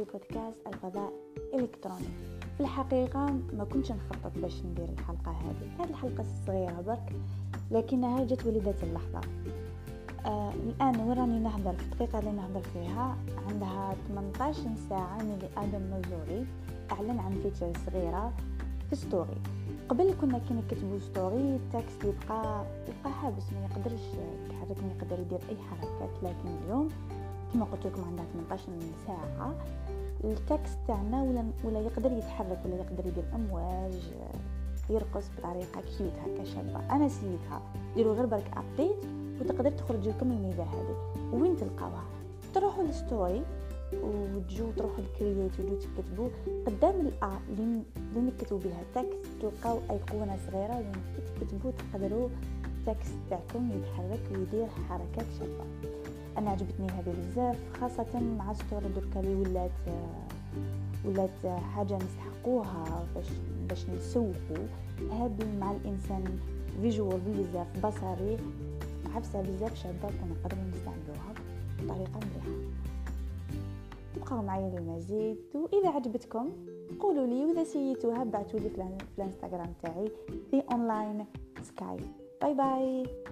في بودكاست الغذاء الإلكتروني. في الحقيقة ما كنتش نخطط باش ندير الحلقة هذه الحلقة الصغيرة برك، لكنها جت ولدت اللحظة. الآن وراني نهضر في الدقيقة اللي نهضر فيها عندها 18 ساعة من آدم مزوري أعلن عن فيتشر صغيرة في ستوري. قبل كنا كي نكتبوا ستوري التكست يبقى حابس، ما يقدرش يتحرك، ما يقدر يدير أي حركات. لكن اليوم كما قلت لكم عندها 18 ساعة التكست تاعنا ولا يقدر يتحرك، ولا يقدر يدير أمواج، يرقص بطريقة كيوت هكا شابة. أنا سيدها ديروا غير برك أبديت وتقدر تخرج لكم الميزة هذه. وين تلقاوها؟ تروحوا للستوري وتجو تروحوا الكرييت وتجو تكتبوا قدام الأ اللي نكتبوا بها تكست، تلقاو أيقونة صغيرة وين تكتبوا تقدروا التكست تاعكم يتحرك ويدير حركات شابة. أنا عجبتني هذه بزاف، خاصة مع ستوري دركا لي ولات حاجة نسحقوها باش نسوقوا. هذه مع الإنسان فيجوال بزاف، بصري، عفسة بزاف شابات، نقدروا نستعملوها بطريقة مليحة. تبقوا معي للمزيد، وإذا عجبتكم قولوا لي، وإذا سيتوها بعتوا لي في الانستغرام تاعي في أونلاين سكاي. باي باي.